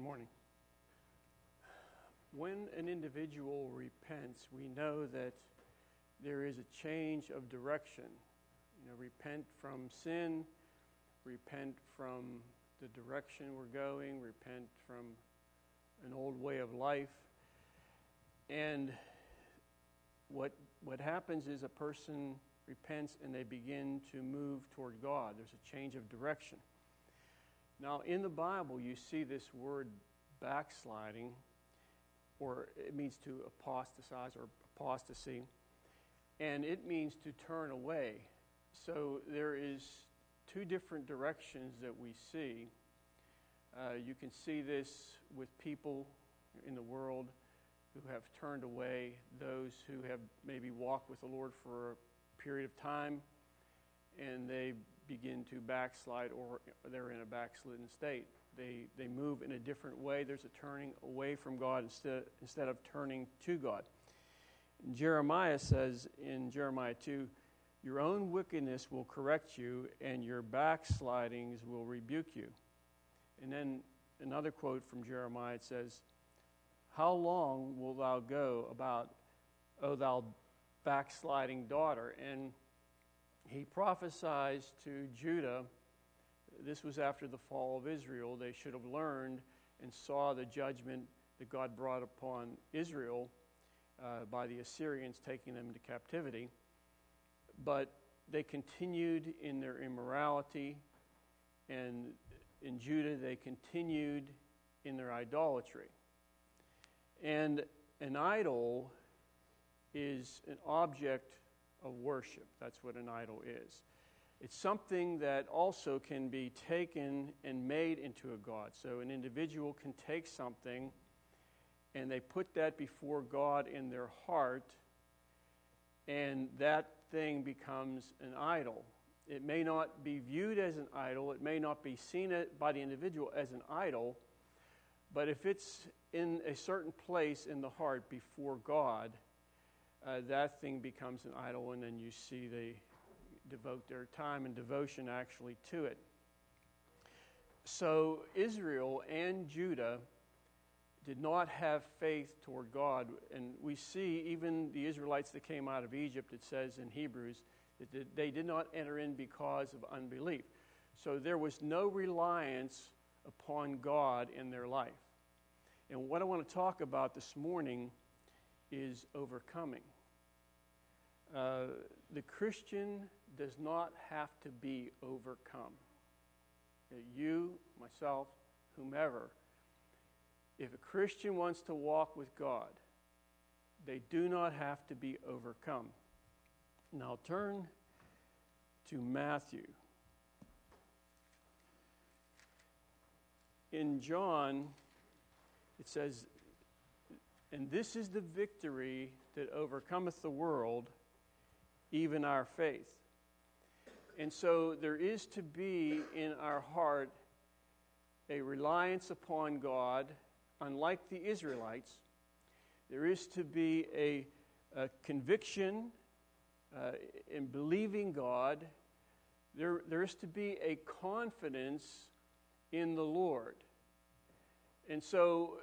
Good morning. When an individual repents, we know that there is a change of direction. You know, repent from sin, repent from the direction we're going, repent from an old way of life. And what happens is a person repents and they begin to move toward God. There's a change of direction. Now, in the Bible, you see this word backsliding, or it means to apostatize or apostasy, and it means to turn away. So there is two different directions that we see. You can see this with people in the world who have turned away, those who have maybe walked with the Lord for a period of time, and they begin to backslide, or they're in a backslidden state. They move in a different way. There's a turning away from God instead of turning to God. Jeremiah says in Jeremiah 2, "Your own wickedness will correct you, and your backslidings will rebuke you." And then another quote from Jeremiah, it says, "How long wilt thou go about, O thou backsliding daughter?" And he prophesies to Judah. This was after the fall of Israel. They should have learned and saw the judgment that God brought upon Israel by the Assyrians taking them into captivity. But they continued in their immorality, and in Judah they continued in their idolatry. And an idol is an object of worship. That's what an idol is. It's something that also can be taken and made into a god. So an individual can take something and they put that before God in their heart, and that thing becomes an idol. It may not be viewed as an idol. It may not be seen by the individual as an idol, but if it's in a certain place in the heart before God, that thing becomes an idol, and then you see they devote their time and devotion actually to it. So Israel and Judah did not have faith toward God, and we see even the Israelites that came out of Egypt, it says in Hebrews, that they did not enter in because of unbelief. So there was no reliance upon God in their life. And what I want to talk about this morning is overcoming. The Christian does not have to be overcome. You, myself, whomever, if a Christian wants to walk with God, they do not have to be overcome. Now turn to Matthew. In John, it says, "And this is the victory that overcometh the world, even our faith." And so there is to be in our heart a reliance upon God. Unlike the Israelites, there is to be a conviction in believing God. There is to be a confidence in the Lord. And so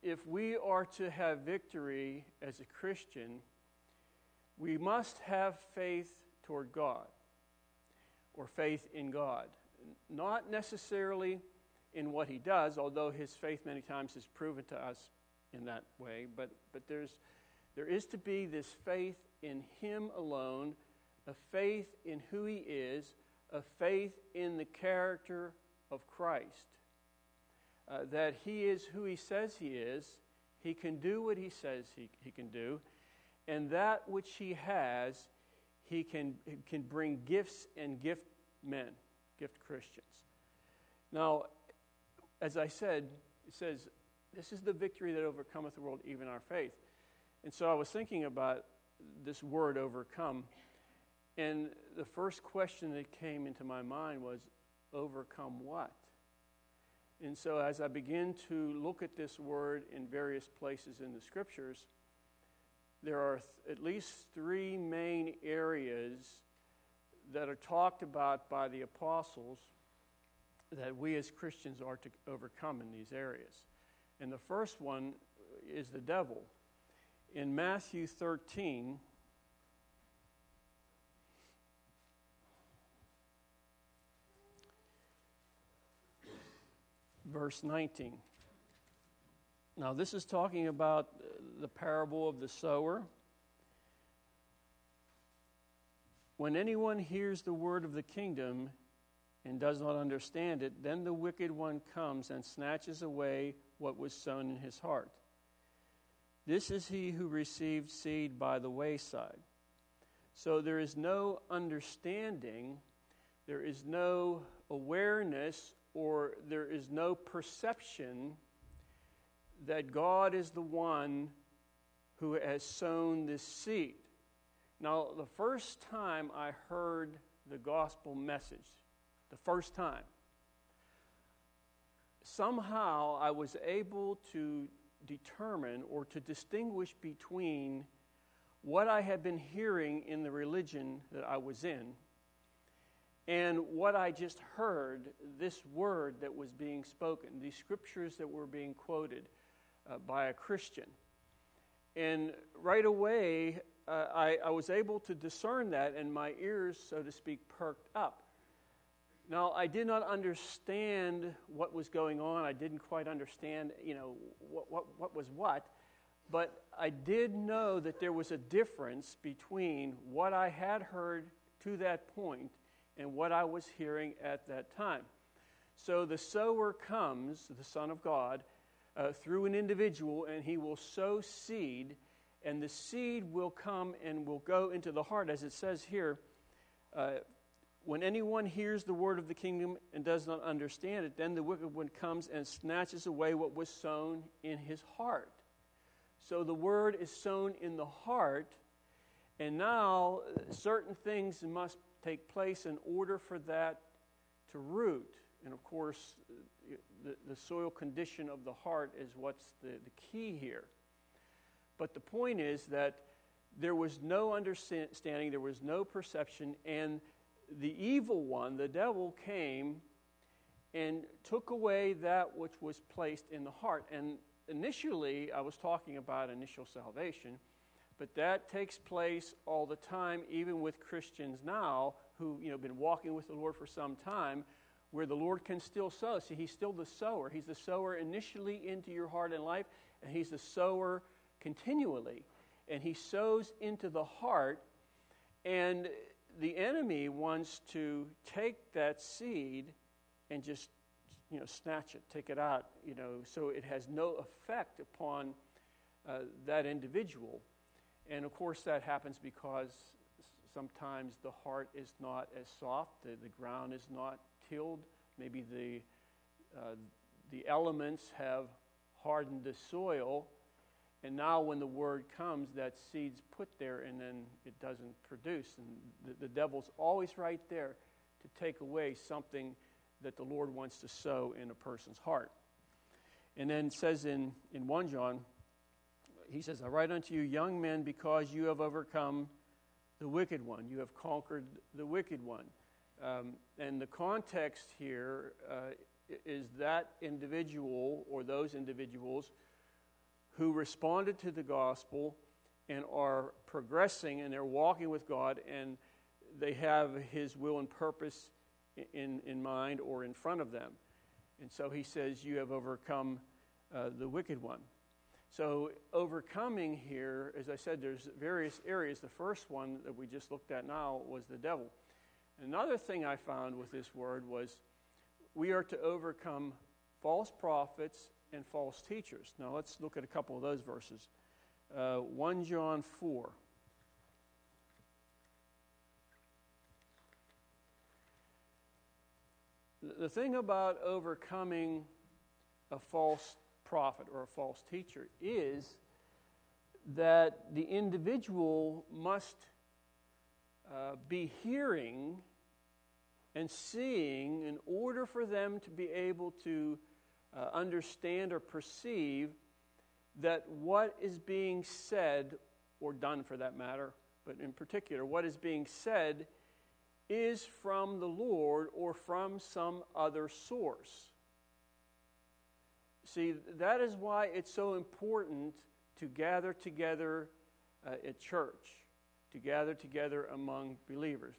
if we are to have victory as a Christian, we must have faith toward God, or faith in God. Not necessarily in what he does, although his faith many times is proven to us in that way, but there is to be this faith in him alone, a faith in who he is, a faith in the character of Christ, that he is who he says he is, he can do what he says he can do, and that which he has, he can bring gifts and gift men, gift Christians. Now, as I said, it says, "This is the victory that overcometh the world, even our faith." And so I was thinking about this word overcome, and the first question that came into my mind was, overcome what? And so as I begin to look at this word in various places in the scriptures, there are at least three main areas that are talked about by the apostles that we as Christians are to overcome in these areas. And the first one is the devil. In Matthew 13, verse 19. Now, this is talking about the parable of the sower. When anyone hears the word of the kingdom and does not understand it, then the wicked one comes and snatches away what was sown in his heart. This is he who received seed by the wayside. So there is no understanding, there is no awareness, or there is no perception that God is the one who has sown this seed. Now, the first time I heard the gospel message, the first time, somehow I was able to determine or to distinguish between what I had been hearing in the religion that I was in and what I just heard, this word that was being spoken, these scriptures that were being quoted by a Christian. And right away, I was able to discern that, and my ears, so to speak, perked up. Now, I did not understand what was going on. I didn't quite understand, what was what. But I did know that there was a difference between what I had heard to that point and what I was hearing at that time. So the sower comes, the Son of God, through an individual, and he will sow seed, and the seed will come and will go into the heart, as it says here, when anyone hears the word of the kingdom and does not understand it, then the wicked one comes and snatches away what was sown in his heart. So the word is sown in the heart, and now certain things must take place in order for that to root. And of course, the soil condition of the heart is what's the key here. But the point is that there was no understanding, there was no perception, and the evil one, the devil, came and took away that which was placed in the heart. And initially, I was talking about initial salvation, but that takes place all the time, even with Christians now who, been walking with the Lord for some time, where the Lord can still sow. See, he's still the sower. He's the sower initially into your heart and life, and he's the sower continually. And he sows into the heart, and the enemy wants to take that seed and just, snatch it, take it out, so it has no effect upon that individual. And, of course, that happens because sometimes the heart is not as soft, the ground is not tilled, maybe the elements have hardened the soil, and now when the word comes, that seed's put there, and then it doesn't produce. And the devil's always right there to take away something that the Lord wants to sow in a person's heart. And then it says in 1 John, he says, I write unto you, young men, because you have overcome the wicked one. You have conquered the wicked one. And the context here is that individual or those individuals who responded to the gospel and are progressing and they're walking with God and they have his will and purpose in mind or in front of them. And so he says, you have overcome the wicked one. So overcoming here, as I said, there's various areas. The first one that we just looked at now was the devil. Another thing I found with this word was we are to overcome false prophets and false teachers. Now let's look at a couple of those verses. 1 John 4. The thing about overcoming a false prophet or a false teacher is that the individual must be hearing and seeing in order for them to be able to understand or perceive that what is being said or done for that matter, but in particular what is being said is from the Lord or from some other source. See, that is why it's so important to gather together at church, to gather together among believers,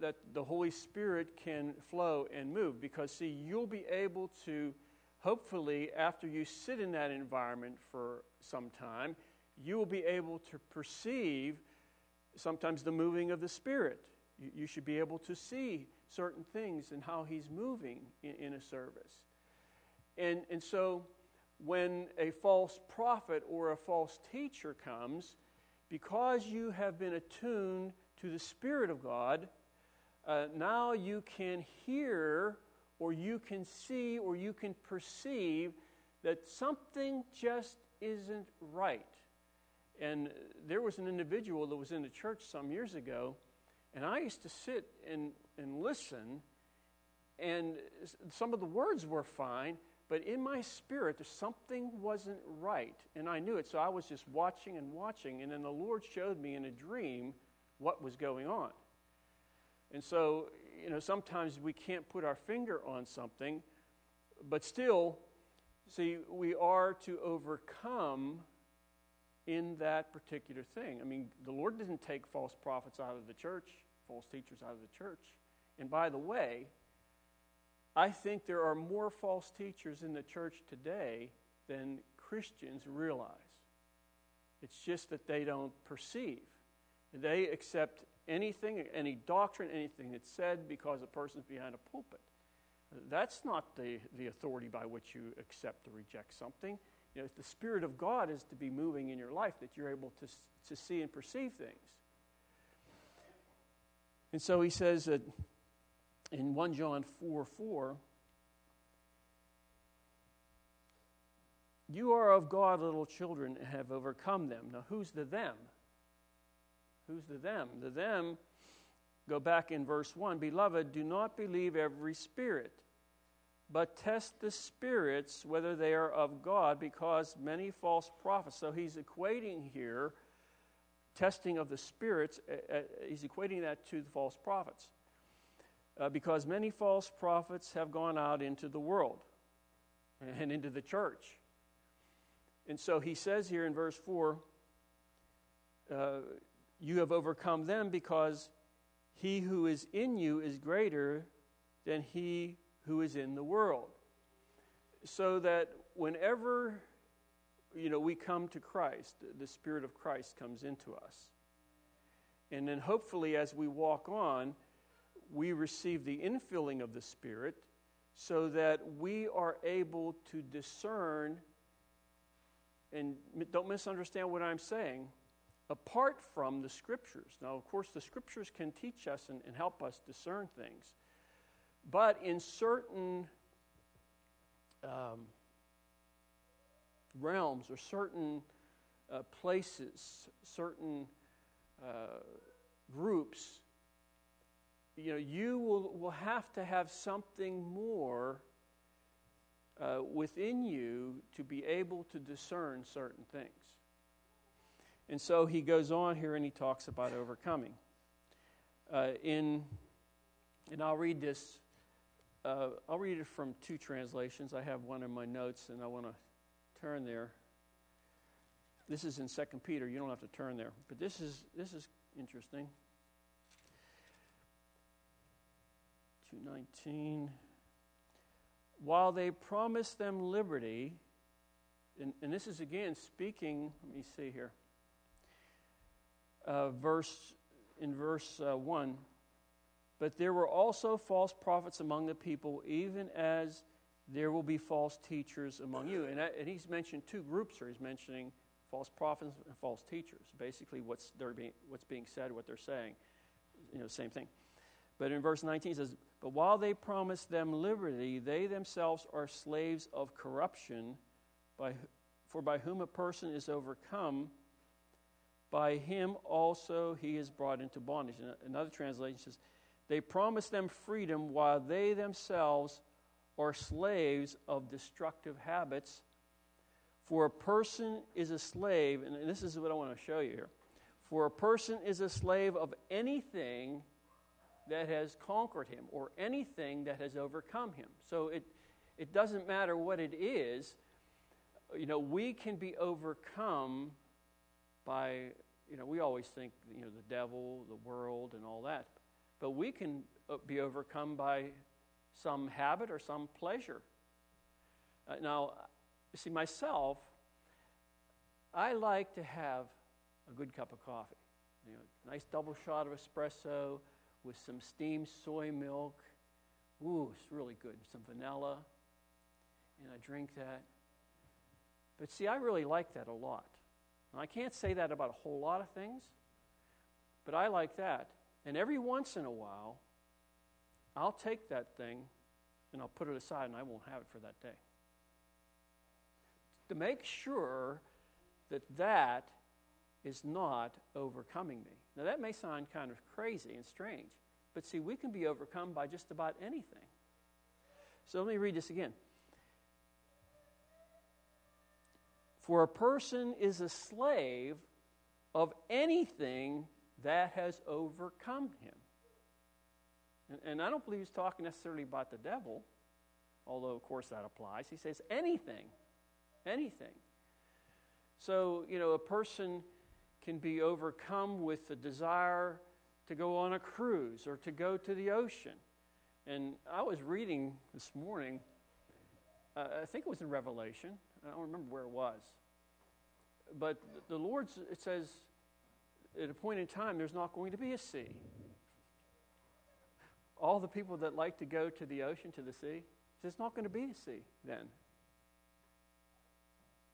that the Holy Spirit can flow and move. Because, see, you'll be able to, hopefully, after you sit in that environment for some time, you will be able to perceive sometimes the moving of the Spirit. You should be able to see certain things and how He's moving in a service. And so when a false prophet or a false teacher comes, because you have been attuned to the Spirit of God, now you can hear or you can see or you can perceive that something just isn't right. And there was an individual that was in the church some years ago, and I used to sit and listen, and some of the words were fine, but in my spirit, something wasn't right, and I knew it. So I was just watching, and then the Lord showed me in a dream what was going on. And so, you know, sometimes we can't put our finger on something, but still, see, we are to overcome in that particular thing. I mean, the Lord didn't take false prophets out of the church, false teachers out of the church. And by the way, I think there are more false teachers in the church today than Christians realize. It's just that they don't perceive. They accept anything, any doctrine, anything that's said because a person's behind a pulpit. That's not the authority by which you accept or reject something. You know, the Spirit of God is to be moving in your life, that you're able to see and perceive things. And so he says that in 1 John 4:4, you are of God, little children, and have overcome them. Now, who's the them? Who's the them? The them, go back in verse 1, beloved, do not believe every spirit, but test the spirits whether they are of God, because many false prophets. So he's equating here testing of the spirits. He's equating that to the false prophets. Because many false prophets have gone out into the world and into the church. And so he says here in verse 4, you have overcome them because he who is in you is greater than he who is in the world. So that whenever, you know, we come to Christ, the Spirit of Christ comes into us. And then hopefully as we walk on, we receive the infilling of the Spirit so that we are able to discern, and don't misunderstand what I'm saying, apart from the Scriptures. Now, of course, the Scriptures can teach us and help us discern things. But in certain realms or certain places, certain groups, you know, you will have to have something more within you to be able to discern certain things. And so he goes on here and he talks about overcoming. And I'll read this. I'll read it from two translations. I have one in my notes, and I want to turn there. This is in 2 Peter. You don't have to turn there. But this is interesting. 2:19. While they promised them liberty, and this is again speaking, let me see here, verse 1, but there were also false prophets among the people, even as there will be false teachers among you. And he's mentioned two groups here. He's mentioning false prophets and false teachers. Basically, what's being said, what they're saying, you know, same thing. But in verse 19 it says, but while they promise them liberty, they themselves are slaves of corruption, for by whom a person is overcome, by him also he is brought into bondage. And another translation says, they promise them freedom while they themselves are slaves of destructive habits. For a person is a slave, and this is what I want to show you here. For a person is a slave of anything that has conquered him or anything that has overcome him. So it doesn't matter what it is. You know, we can be overcome by, you know, we always think, you know, the devil, the world, and all that. But we can be overcome by some habit or some pleasure. Now, see, myself, I like to have a good cup of coffee. You know, nice double shot of espresso with some steamed soy milk. Ooh, it's really good. Some vanilla. And I drink that. But see, I really like that a lot. Now, I can't say that about a whole lot of things, but I like that. And every once in a while, I'll take that thing and I'll put it aside and I won't have it for that day. To make sure that that is not overcoming me. Now, that may sound kind of crazy and strange, but see, we can be overcome by just about anything. So let me read this again. For a person is a slave of anything that has overcome him. And I don't believe he's talking necessarily about the devil, although, of course, that applies. He says anything, anything. So, you know, a person can be overcome with the desire to go on a cruise or to go to the ocean. And I was reading this morning, I think it was in Revelation. I don't remember where it was. But the Lord, it says, at a point in time, there's not going to be a sea. All the people that like to go to the ocean, to the sea, there's not going to be a sea then.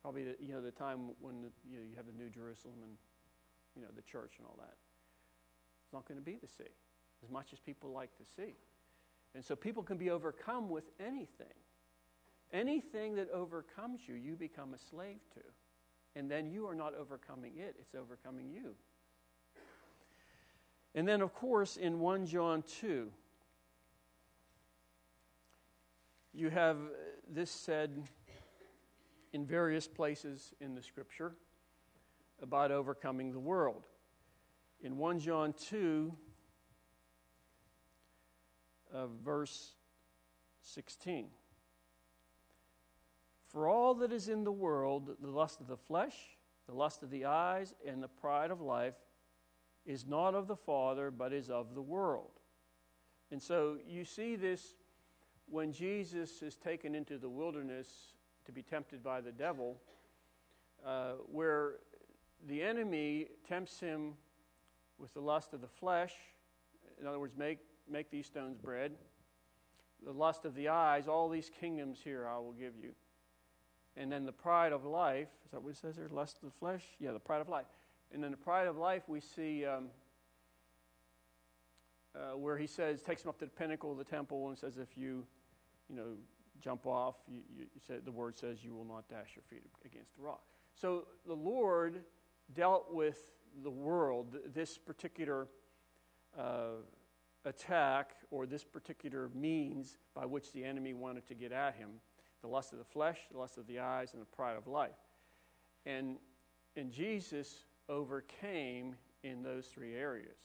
Probably, you know, the time when you have the New Jerusalem and, you know, the church and all that. It's not going to be the sea, as much as people like the sea. And so people can be overcome with anything. Anything that overcomes you, you become a slave to. And then you are not overcoming it, it's overcoming you. And then, of course, in 1 John 2, you have this said in various places in the Scripture about overcoming the world. In 1 John 2, verse 16. For all that is in the world, the lust of the flesh, the lust of the eyes, and the pride of life is not of the Father, but is of the world. And so you see this when Jesus is taken into the wilderness to be tempted by the devil, where the enemy tempts him with the lust of the flesh. In other words, make these stones bread. The lust of the eyes, all these kingdoms here I will give you. And then the pride of life, is that what it says there? Lust of the flesh? Yeah, the pride of life. And then the pride of life we see where he says, takes him up to the pinnacle of the temple and says, if you know, jump off, the word says you will not dash your feet against the rock. So the Lord dealt with the world, this particular attack or this particular means by which the enemy wanted to get at him. The lust of the flesh, the lust of the eyes, and the pride of life. And Jesus overcame in those three areas.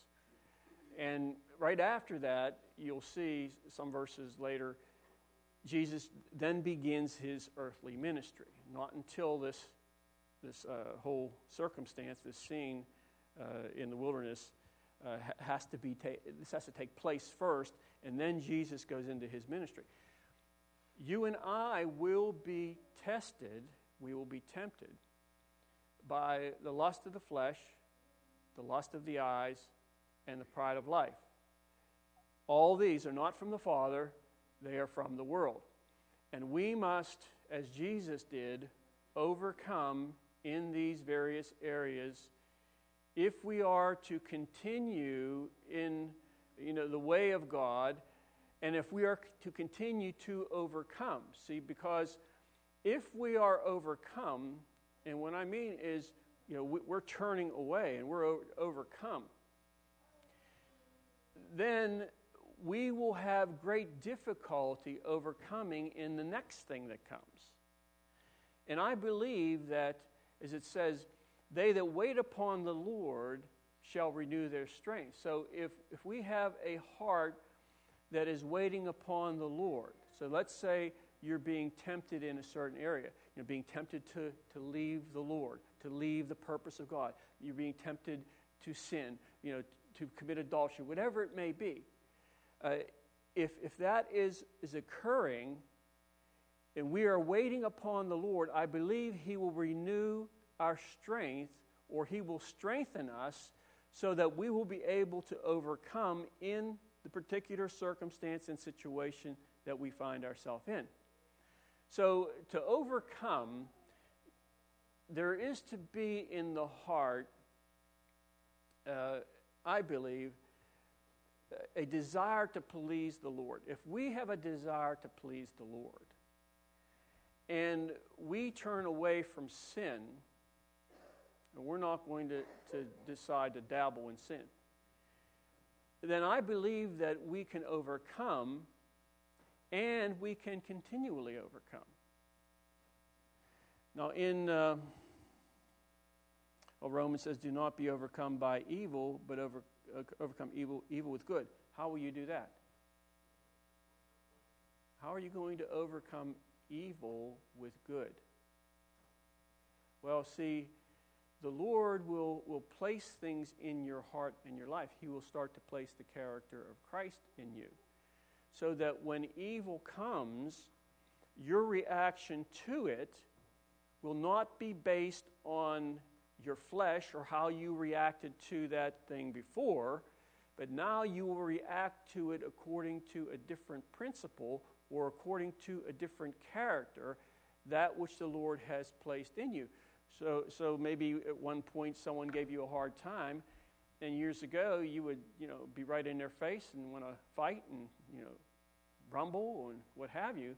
And right after that, you'll see some verses later, Jesus then begins his earthly ministry. Not until this whole circumstance, this scene in the wilderness, this has to take place first, and then Jesus goes into his ministry. You and I will be tested, we will be tempted by the lust of the flesh, the lust of the eyes, and the pride of life. All these are not from the Father, they are from the world. And we must, as Jesus did, overcome in these various areas if we are to continue in, you know, the way of God. And if we are to continue to overcome, see, because if we are overcome, and what I mean is, you know, we're turning away and we're overcome, then we will have great difficulty overcoming in the next thing that comes. And I believe that, as it says, they that wait upon the Lord shall renew their strength. So if we have a heart that is waiting upon the Lord, so let's say you're being tempted in a certain area. You're being tempted to leave the Lord, to leave the purpose of God. You're being tempted to sin, to commit adultery, whatever it may be. If that is occurring, and we are waiting upon the Lord, I believe He will renew our strength, or He will strengthen us so that we will be able to overcome in the particular circumstance and situation that we find ourselves in. So to overcome, there is to be in the heart, I believe, a desire to please the Lord. If we have a desire to please the Lord, and we turn away from sin, we're not going to decide to dabble in sin, then I believe that we can overcome, and we can continually overcome. Now in Romans says, do not be overcome by evil, but overcome evil with good. How will you do that? How are you going to overcome evil with good? Well, see, the Lord will place things in your heart and your life. He will start to place the character of Christ in you, so that when evil comes, your reaction to it will not be based on your flesh or how you reacted to that thing before, but now you will react to it according to a different principle or according to a different character, that which the Lord has placed in you. So maybe at one point someone gave you a hard time, and years ago you would be right in their face and want to fight and rumble and what have you.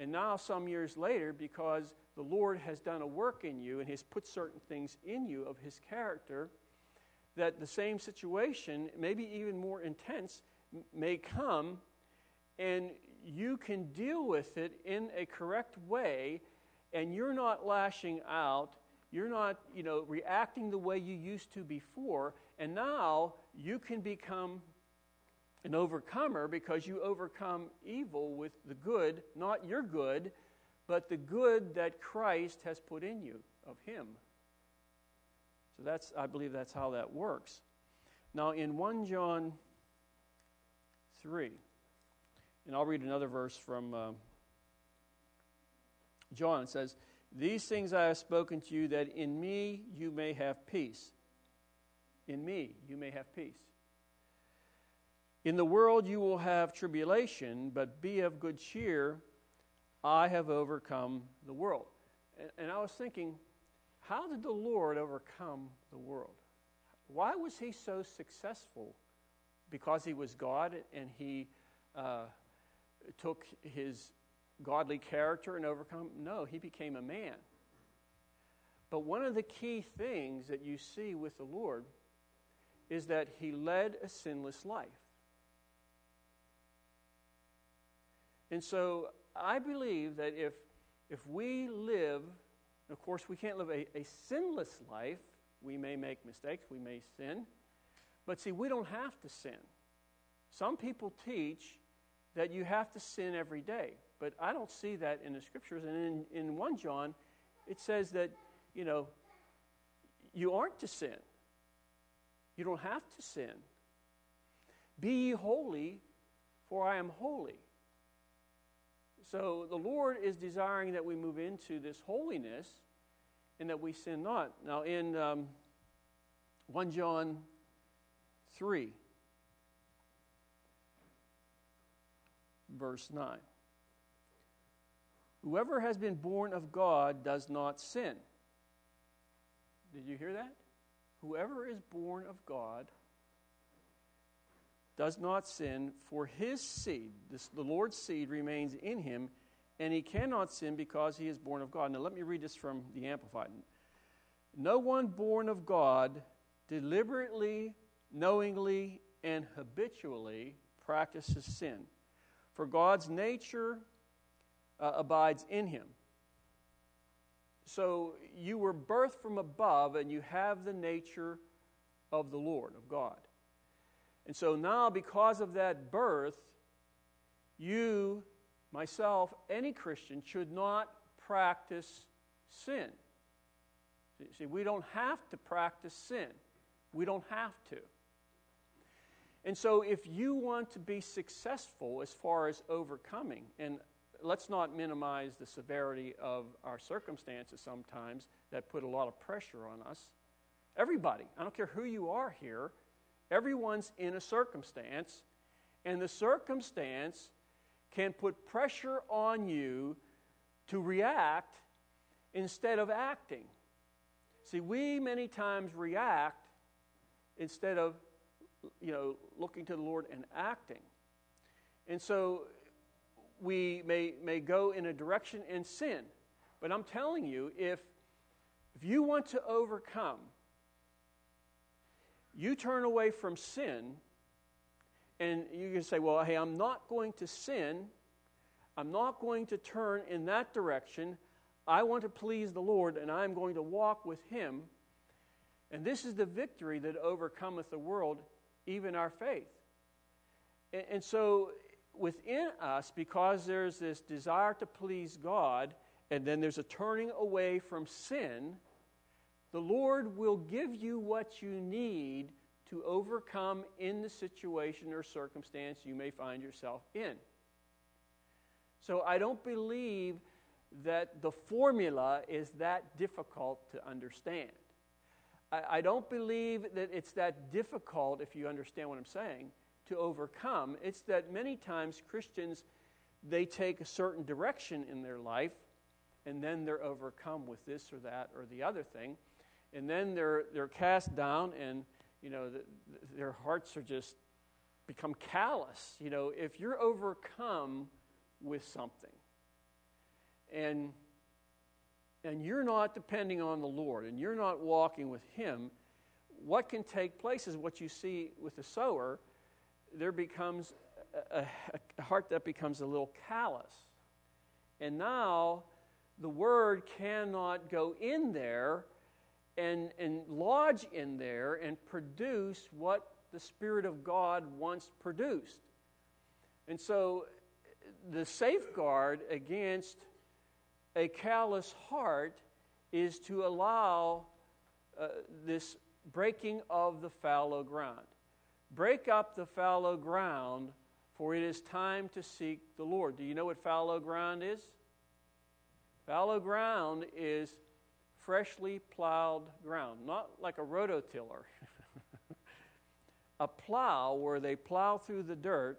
And now some years later, because the Lord has done a work in you and has put certain things in you of His character, that the same situation, maybe even more intense, may come, and you can deal with it in a correct way, and you're not lashing out, you're not reacting the way you used to before, and now you can become an overcomer because you overcome evil with the good, not your good, but the good that Christ has put in you of Him. So I believe that's how that works. Now in 1 John 3, and I'll read another verse from John. It says, "These things I have spoken to you, that in me you may have peace." In me you may have peace. "In the world you will have tribulation, but be of good cheer. I have overcome the world." And I was thinking, how did the Lord overcome the world? Why was He so successful? Because He was God, and He took His godly character and overcome? No, He became a man. But one of the key things that you see with the Lord is that He led a sinless life. And so I believe that if we live, of course we can't live a sinless life. We may make mistakes, we may sin. But see, we don't have to sin. Some people teach that you have to sin every day, but I don't see that in the Scriptures. And in 1 John, it says that, you aren't to sin. You don't have to sin. "Be ye holy, for I am holy." So the Lord is desiring that we move into this holiness and that we sin not. Now in 1 John 3, verse 9. "Whoever has been born of God does not sin." Did you hear that? Whoever is born of God does not sin, for his seed, the Lord's seed, remains in him, and he cannot sin because he is born of God. Now let me read this from the Amplified. "No one born of God deliberately, knowingly, and habitually practices sin, for God's nature abides in him." So you were birthed from above, and you have the nature of the Lord, of God. And so now, because of that birth, you, myself, any Christian, should not practice sin. See, we don't have to practice sin. We don't have to. And so if you want to be successful as far as overcoming, and let's not minimize the severity of our circumstances sometimes that put a lot of pressure on us. Everybody, I don't care who you are here, everyone's in a circumstance, and the circumstance can put pressure on you to react instead of acting. See, we many times react instead of, looking to the Lord and acting. And so we may go in a direction and sin. But I'm telling you, if you want to overcome, you turn away from sin, and you can say, well, hey, I'm not going to sin. I'm not going to turn in that direction. I want to please the Lord, and I'm going to walk with Him. And this is the victory that overcometh the world, even our faith. And so within us, because there's this desire to please God, and then there's a turning away from sin, the Lord will give you what you need to overcome in the situation or circumstance you may find yourself in. So I don't believe that the formula is that difficult to understand. I don't believe that it's that difficult, if you understand what I'm saying, to overcome. It's that many times Christians, they take a certain direction in their life, and then they're overcome with this or that or the other thing. And then they're cast down, and their hearts are just become callous. If you're overcome with something, and you're not depending on the Lord, and you're not walking with Him, what can take place is what you see with the sower. There becomes a heart that becomes a little callous. And now the word cannot go in there and lodge in there and produce what the Spirit of God once produced. And so the safeguard against a callous heart is to allow this breaking of the fallow ground. Break up the fallow ground, for it is time to seek the Lord. Do you know what fallow ground is? Fallow ground is freshly plowed ground, not like a rototiller. A plow where they plow through the dirt,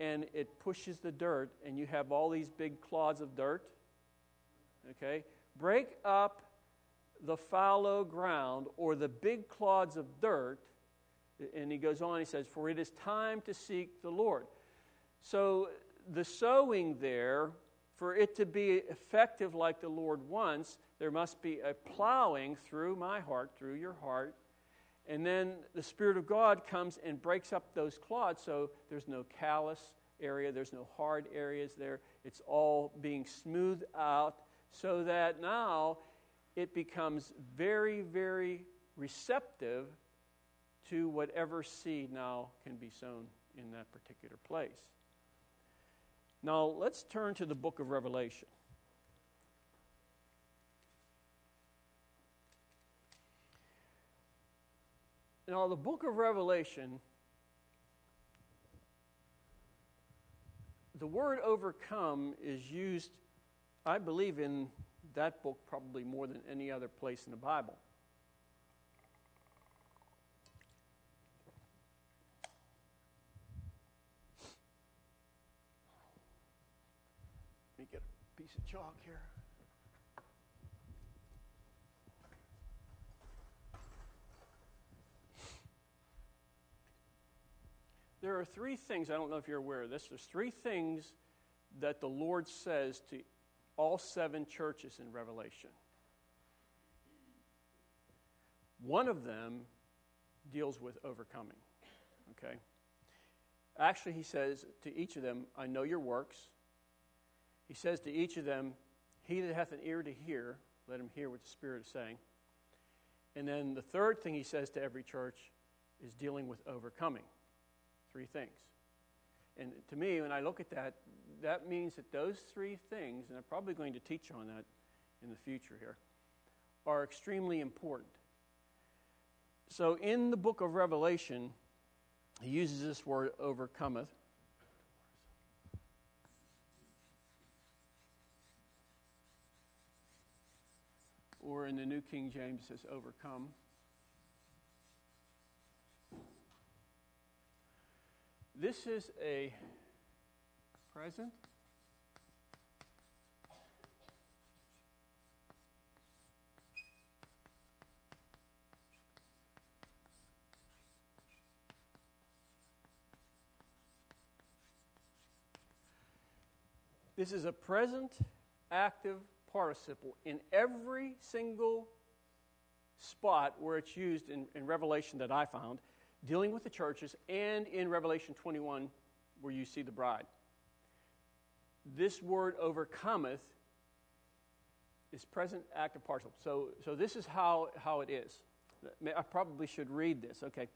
and it pushes the dirt, and you have all these big clods of dirt. Okay? Break up the fallow ground or the big clods of dirt. And he goes on, he says, for it is time to seek the Lord. So the sowing there, for it to be effective like the Lord wants, there must be a plowing through my heart, through your heart. And then the Spirit of God comes and breaks up those clods, so there's no callous area, there's no hard areas there. It's all being smoothed out, so that now it becomes very, very receptive to whatever seed now can be sown in that particular place. Now, let's turn to the book of Revelation. Now, the book of Revelation, the word overcome is used, I believe, in that book probably more than any other place in the Bible. Let me get a piece of chalk here. There are three things, I don't know if you're aware of this, there's three things that the Lord says to all seven churches in Revelation. One of them deals with overcoming, okay? Actually, he says to each of them, I know your works. He says to each of them, he that hath an ear to hear, let him hear what the Spirit is saying. And then the third thing he says to every church is dealing with overcoming. Three things. And to me, when I look at that, that means that those three things, and I'm probably going to teach on that in the future here, are extremely important. So in the book of Revelation, he uses this word overcometh. Or in the New King James, it says overcome. This is a present active participle in every single spot where it's used in Revelation that I found, dealing with the churches, and in Revelation 21 where you see the bride. This word overcometh is present active participle. So this is how it is. I probably should read this. Okay.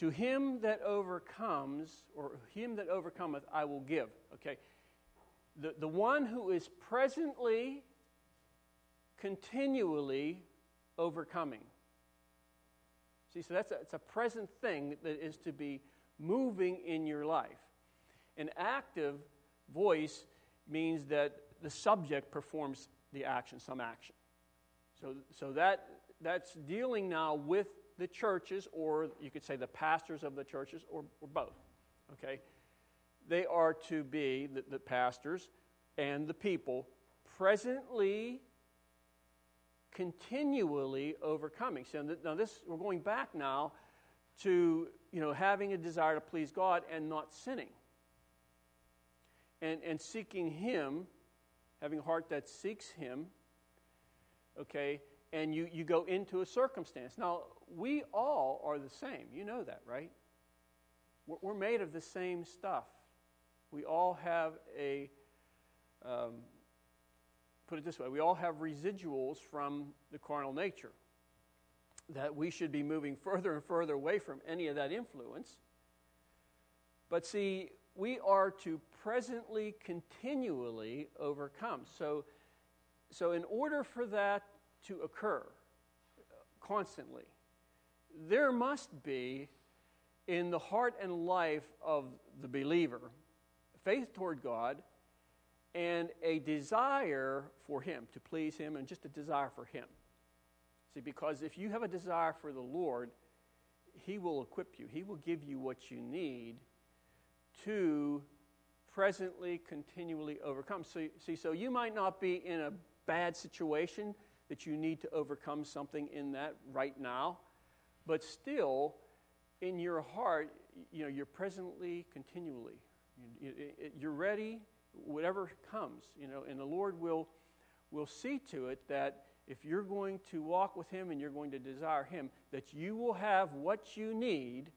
To him that overcomes, or him that overcometh, I will give. Okay. The one who is presently, continually overcoming. See, so it's a present thing that is to be moving in your life. An active voice means that the subject performs the action, some action. So that's dealing now with the churches, or you could say the pastors of the churches, or both, okay? They are to be, the pastors and the people, presently, continually overcoming. So now this, we're going back now to, having a desire to please God and not sinning. And seeking Him, having a heart that seeks Him, okay, and you go into a circumstance. Now, we all are the same. You know that, right? We're made of the same stuff. We all have put it this way, we all have residuals from the carnal nature that we should be moving further and further away from any of that influence. But see, we are to presently continually overcome. So in order for that to occur constantly, there must be in the heart and life of the believer faith toward God, and a desire for Him, to please Him, and just a desire for Him. See, because if you have a desire for the Lord, He will equip you. He will give you what you need to presently, continually overcome. So you might not be in a bad situation that you need to overcome something in that right now, but still, in your heart, you're presently, continually. You're ready, whatever comes, and the Lord will see to it that if you're going to walk with Him and you're going to desire Him, that you will have what you need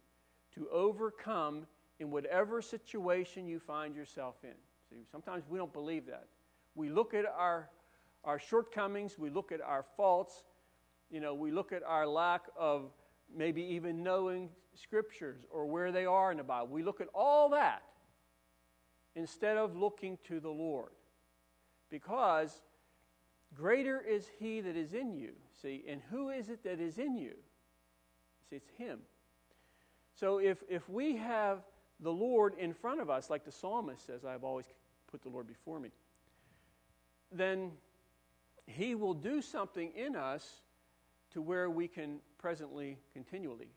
to overcome in whatever situation you find yourself in. See, sometimes we don't believe that. We look at our shortcomings, we look at our faults, we look at our lack of maybe even knowing Scriptures or where they are in the Bible. We look at all that instead of looking to the Lord, because greater is He that is in you, see, and who is it that is in you? See, it's Him. So if we have the Lord in front of us, like the psalmist says, I have always put the Lord before me, then He will do something in us to where we can presently, continually.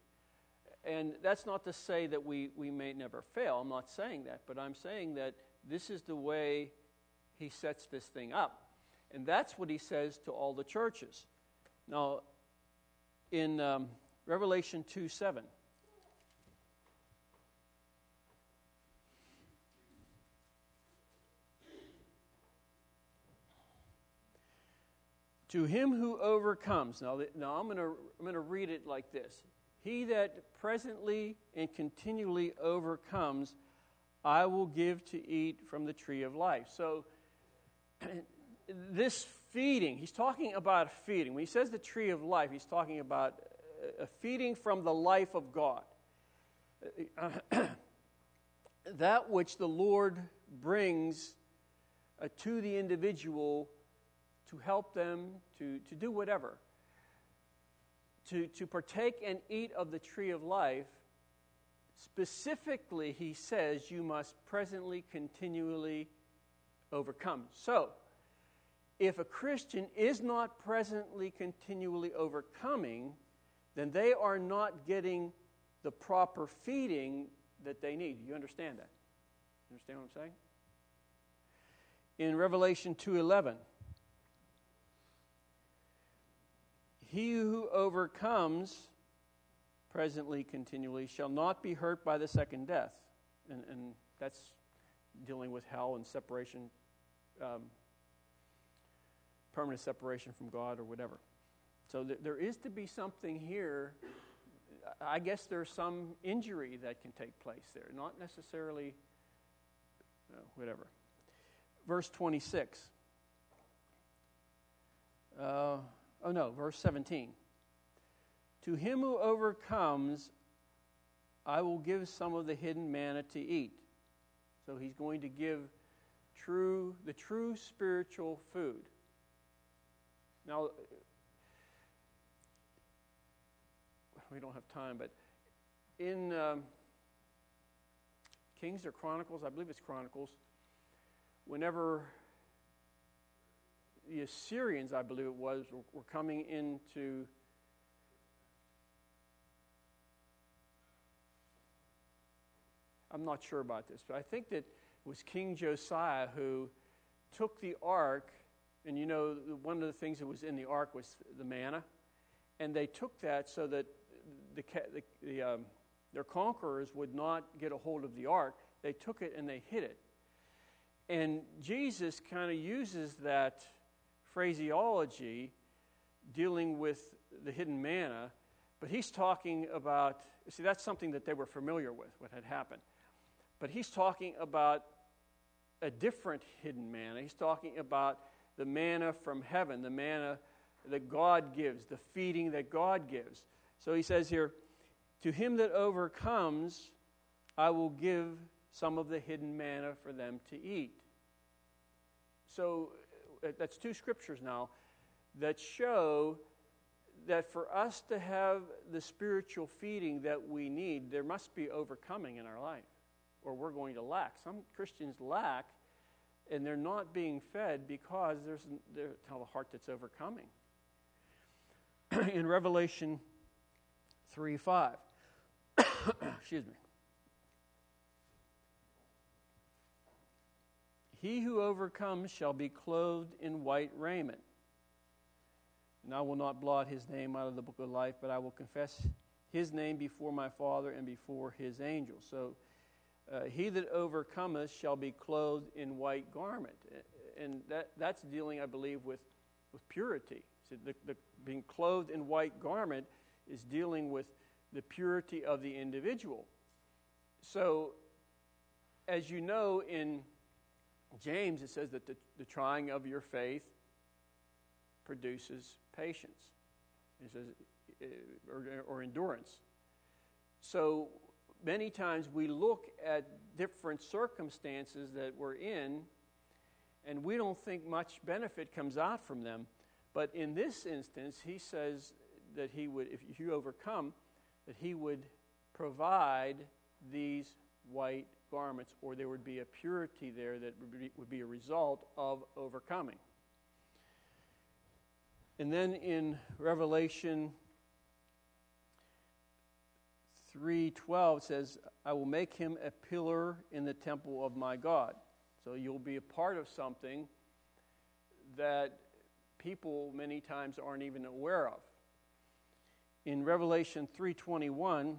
And that's not to say that we may never fail. I'm not saying that, but I'm saying that this is the way He sets this thing up. And that's what He says to all the churches. Now, in Revelation 2:7, to him who overcomes. Now I'm going to read it like this. He that presently and continually overcomes, I will give to eat from the tree of life. So this feeding. He's talking about feeding. When he says the tree of life, he's talking about feeding from the life of God. That which the Lord brings to the individual to help them to do whatever. To partake and eat of the tree of life, specifically, he says, you must presently continually overcome. So, if a Christian is not presently continually overcoming, then they are not getting the proper feeding that they need. Do you understand that? Understand what I'm saying? In Revelation 2:11, he who overcomes presently continually shall not be hurt by the second death. And that's dealing with hell and separation, permanent separation from God or whatever. So there is to be something here. I guess there's some injury that can take place there, not necessarily whatever. Verse 26. Verse 17. To him who overcomes, I will give some of the hidden manna to eat. So he's going to give the true spiritual food. Now, we don't have time, but in Kings or Chronicles, I believe it's Chronicles, whenever the Assyrians, I believe it was, were coming into I'm not sure about this, but I think that it was King Josiah who took the ark, and one of the things that was in the ark was the manna, and they took that so that their conquerors would not get a hold of the ark. They took it and they hid it. And Jesus kind of uses that phraseology dealing with the hidden manna, but he's talking about, see, that's something that they were familiar with, what had happened. But he's talking about a different hidden manna. He's talking about the manna from heaven, the manna that God gives, the feeding that God gives. So he says here, to him that overcomes, I will give some of the hidden manna for them to eat. So that's two scriptures now that show that for us to have the spiritual feeding that we need, there must be overcoming in our life, or we're going to lack. Some Christians lack, and they're not being fed because there's a heart that's overcoming. In Revelation 3:5, excuse me. He who overcomes shall be clothed in white raiment. And I will not blot his name out of the book of life, but I will confess his name before my Father and before his angels. So he that overcometh shall be clothed in white garment. And that's dealing, I believe, with purity. So the being clothed in white garment is dealing with the purity of the individual. So, as you know, in James, it says that the trying of your faith produces patience. It says, or endurance. So many times we look at different circumstances that we're in, and we don't think much benefit comes out from them. But in this instance, he says that he would, if you overcome, that he would provide these white garments, or there would be a purity there that would be a result of overcoming. And then in Revelation 3:12 says, I will make him a pillar in the temple of my God. So you'll be a part of something that people many times aren't even aware of. In Revelation 3:21,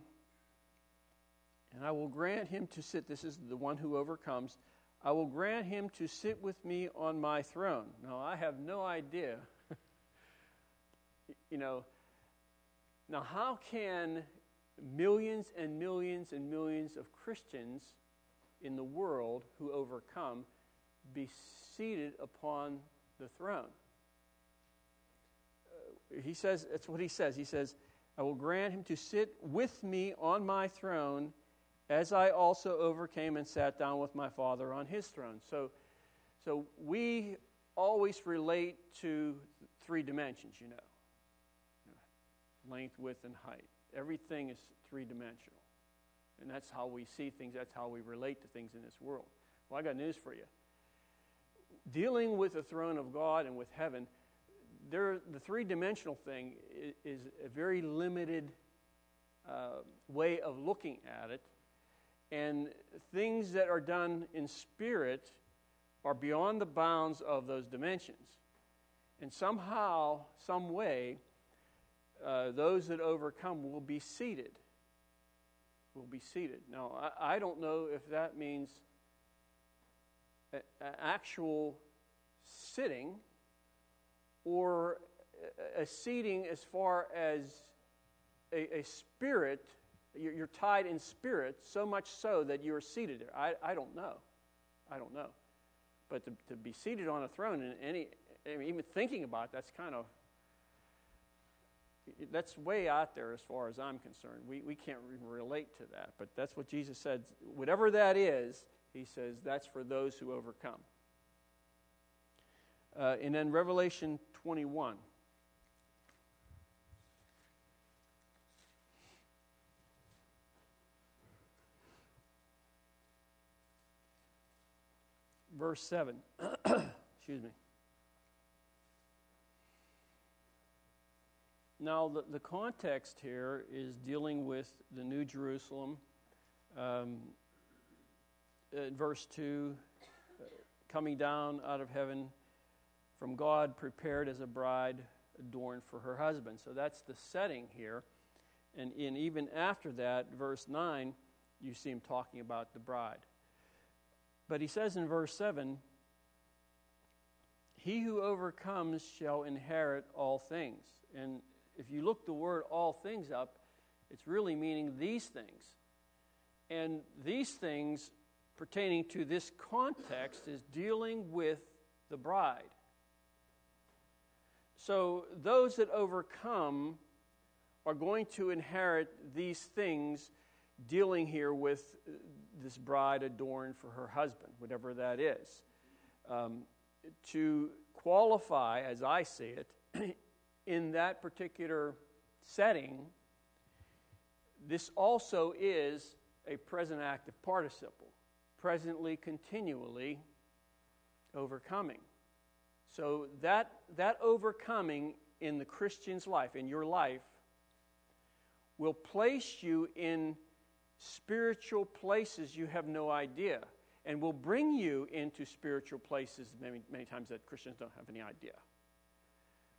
and I will grant him to sit, this is the one who overcomes, I will grant him to sit with me on my throne. Now I have no idea. Now how can millions and millions and millions of Christians in the world who overcome be seated upon the throne? He says, that's what he says. He says, I will grant him to sit with me on my throne as I also overcame and sat down with my Father on his throne. So we always relate to three dimensions, you know. Length, width, and height. Everything is three-dimensional. And that's how we see things. That's how we relate to things in this world. Well, I got news for you. Dealing with the throne of God and with heaven, the three-dimensional thing is a very limited way of looking at it. And things that are done in spirit are beyond the bounds of those dimensions. And somehow, some way, those that overcome will be seated. Now, I don't know if that means an actual sitting or a seating as far as a spirit. You're tied in spirit so much so that you're seated there. I don't know. But to be seated on a throne, and even thinking about it, that's kind of, that's way out there as far as I'm concerned. We can't even relate to that. But that's what Jesus said. Whatever that is, he says, that's for those who overcome. And then Revelation 21. Verse 7. Excuse me. Now, the context here is dealing with the New Jerusalem. In verse 2, coming down out of heaven from God, prepared as a bride adorned for her husband. So that's the setting here. And even after that, verse 9, you see him talking about the bride. But he says in verse 7, he who overcomes shall inherit all things. And if you look the word all things up, it's really meaning these things. And these things pertaining to this context is dealing with the bride. So those that overcome are going to inherit these things, dealing here with this bride adorned for her husband, whatever that is. To qualify, as I see it, in that particular setting, this also is a present active participle, presently, continually overcoming. So that overcoming in the Christian's life, in your life, will place you in spiritual places you have no idea, and will bring you into spiritual places many times that Christians don't have any idea.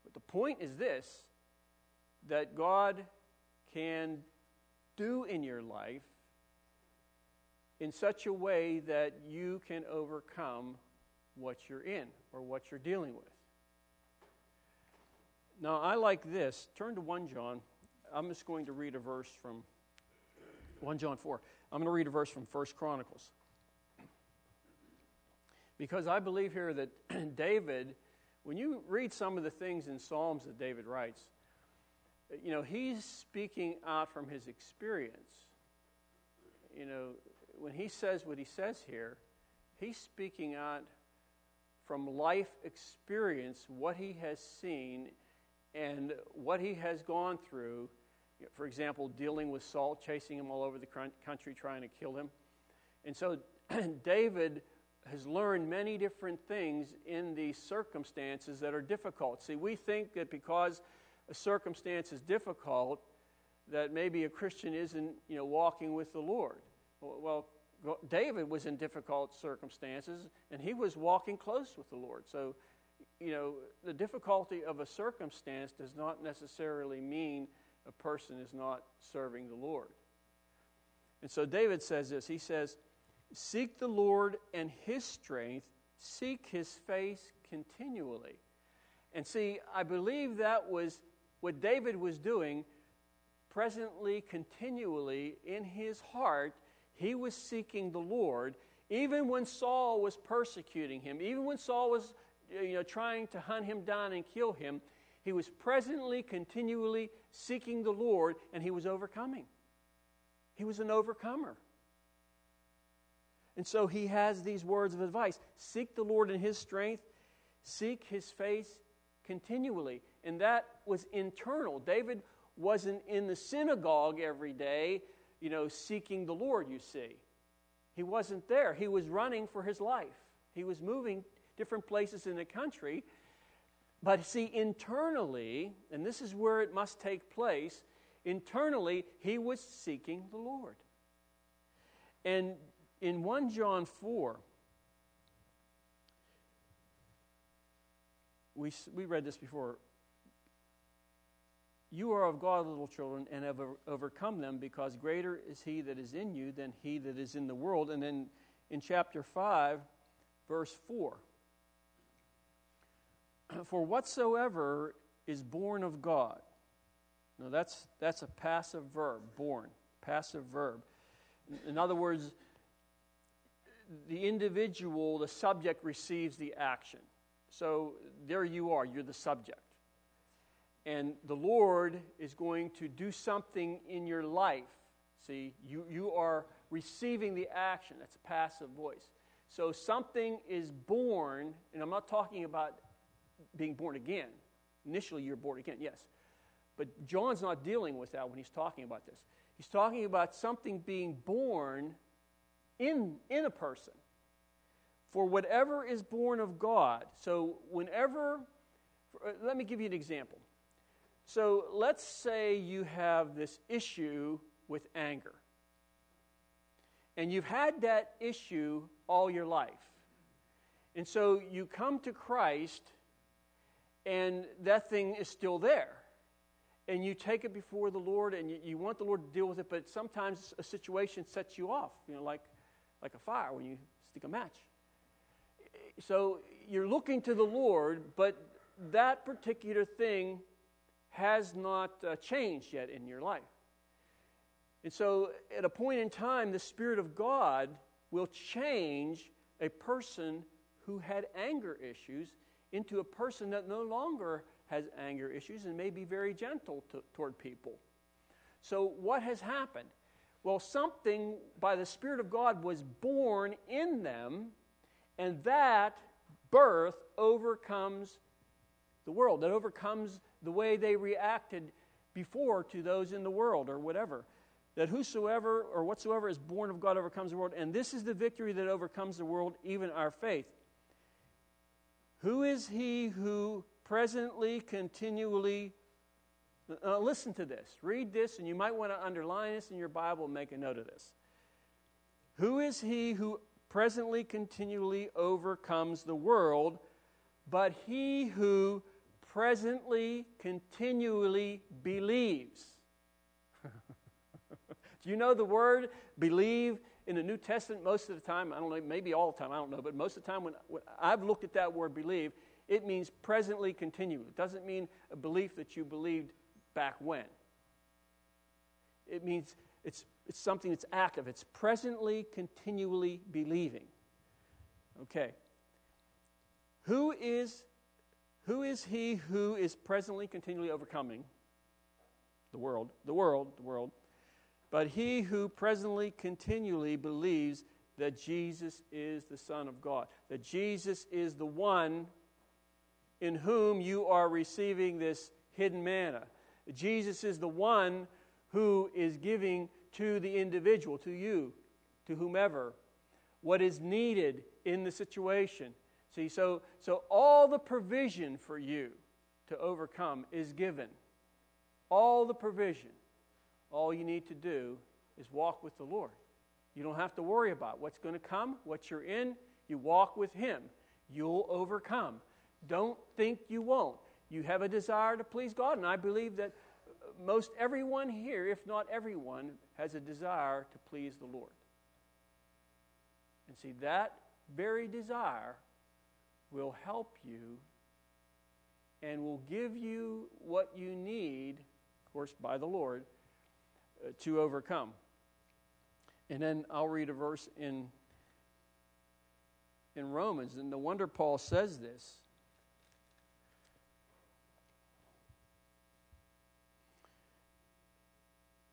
But the point is this, that God can do in your life in such a way that you can overcome what you're in or what you're dealing with. Now, I like this. Turn to 1 John. I'm just going to read a verse from 1 John 4. I'm going to read a verse from 1 Chronicles. Because I believe here that David, when you read some of the things in Psalms that David writes, you know, he's speaking out from his experience. You know, when he says what he says here, he's speaking out from life experience, what he has seen and what he has gone through. For example, dealing with Saul, chasing him all over the country, trying to kill him. And so David has learned many different things in these circumstances that are difficult. See, we think that because a circumstance is difficult, that maybe a Christian isn't, you know, walking with the Lord. Well, David was in difficult circumstances, and he was walking close with the Lord. So, you know, the difficulty of a circumstance does not necessarily mean a person is not serving the Lord. And so David says this. He says, seek the Lord and his strength, seek his face continually. And see, I believe that was what David was doing presently, continually in his heart. He was seeking the Lord, even when Saul was persecuting him, even when Saul was, you know, trying to hunt him down and kill him. He was presently, continually seeking the Lord, and he was overcoming. He was an overcomer. And so he has these words of advice. Seek the Lord in his strength. Seek his face continually. And that was internal. David wasn't in the synagogue every day, seeking the Lord, you see. He wasn't there. He was running for his life. He was moving different places in the country. But see, internally, and this is where it must take place, internally, he was seeking the Lord. And in 1 John 4, we read this before. You are of God, little children, and have overcome them, because greater is he that is in you than he that is in the world. And then in chapter 5, verse 4. For whatsoever is born of God. Now that's a passive verb, born, passive verb. In other words, the individual, the subject, receives the action. So there you are, you're the subject. And the Lord is going to do something in your life. See, you are receiving the action. That's a passive voice. So something is born, and I'm not talking about being born again. Initially, you're born again, yes. But John's not dealing with that when he's talking about this. He's talking about something being born in a person. For whatever is born of God. So whenever, let me give you an example. So let's say you have this issue with anger. And you've had that issue all your life. And so you come to Christ, and that thing is still there. And you take it before the Lord, and you want the Lord to deal with it, but sometimes a situation sets you off, like a fire when you stick a match. So you're looking to the Lord, but that particular thing has not changed yet in your life. And so at a point in time, the Spirit of God will change a person who had anger issues into a person that no longer has anger issues and may be very gentle toward people. So what has happened? Well, something by the Spirit of God was born in them, and that birth overcomes the world. That overcomes the way they reacted before to those in the world or whatever. That whosoever or whatsoever is born of God overcomes the world, and this is the victory that overcomes the world, even our faith. Who is he who presently, continually, listen to this, read this, and you might want to underline this in your Bible and make a note of this. Who is he who presently, continually overcomes the world, but he who presently, continually believes? Do you know the word believe? In the New Testament, most of the time, I don't know, maybe all the time, I don't know, but most of the time when I've looked at that word believe, it means presently continually. It doesn't mean a belief that you believed back when. It means it's something that's active. It's presently continually believing. Okay. Who is he who is presently continually overcoming the world? But he who presently continually believes that Jesus is the Son of God, that Jesus is the one in whom you are receiving this hidden manna. Jesus is the one who is giving to the individual, to you, to whomever, what is needed in the situation. See, so all the provision for you to overcome is given. All the provision. All you need to do is walk with the Lord. You don't have to worry about what's going to come, what you're in. You walk with Him. You'll overcome. Don't think you won't. You have a desire to please God, and I believe that most everyone here, if not everyone, has a desire to please the Lord. And see, that very desire will help you and will give you what you need, of course, by the Lord, to overcome. And then I'll read a verse in Romans, and no wonder Paul says this.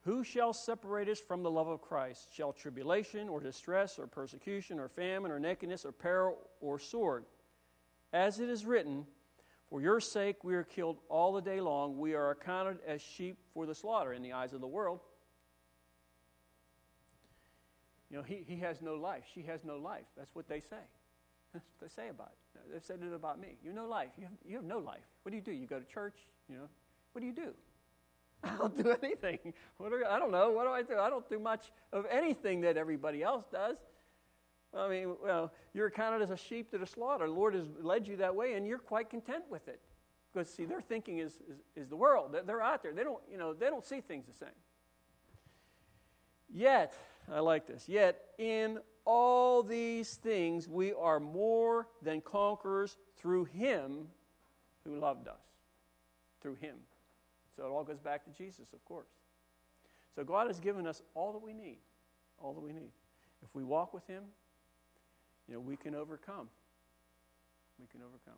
Who shall separate us from the love of Christ? Shall tribulation or distress or persecution or famine or nakedness or peril or sword? As it is written, for your sake we are killed all the day long. We are accounted as sheep for the slaughter in the eyes of the world. You know, he has no life. She has no life. That's what they say. That's what they say about it. They've said it about me. You have no life. You have no life. What do? You go to church? You know, what do? I don't do anything. I don't know. What do I do? I don't do much of anything that everybody else does. I mean, well, you're counted as a sheep to the slaughter. The Lord has led you that way, and you're quite content with it. Because, see, their thinking is the world. They're out there. They don't see things the same. Yet, I like this, yet in all these things we are more than conquerors through Him who loved us. Through Him. So it all goes back to Jesus, of course. So God has given us all that we need. All that we need. If we walk with Him, you know, we can overcome. We can overcome.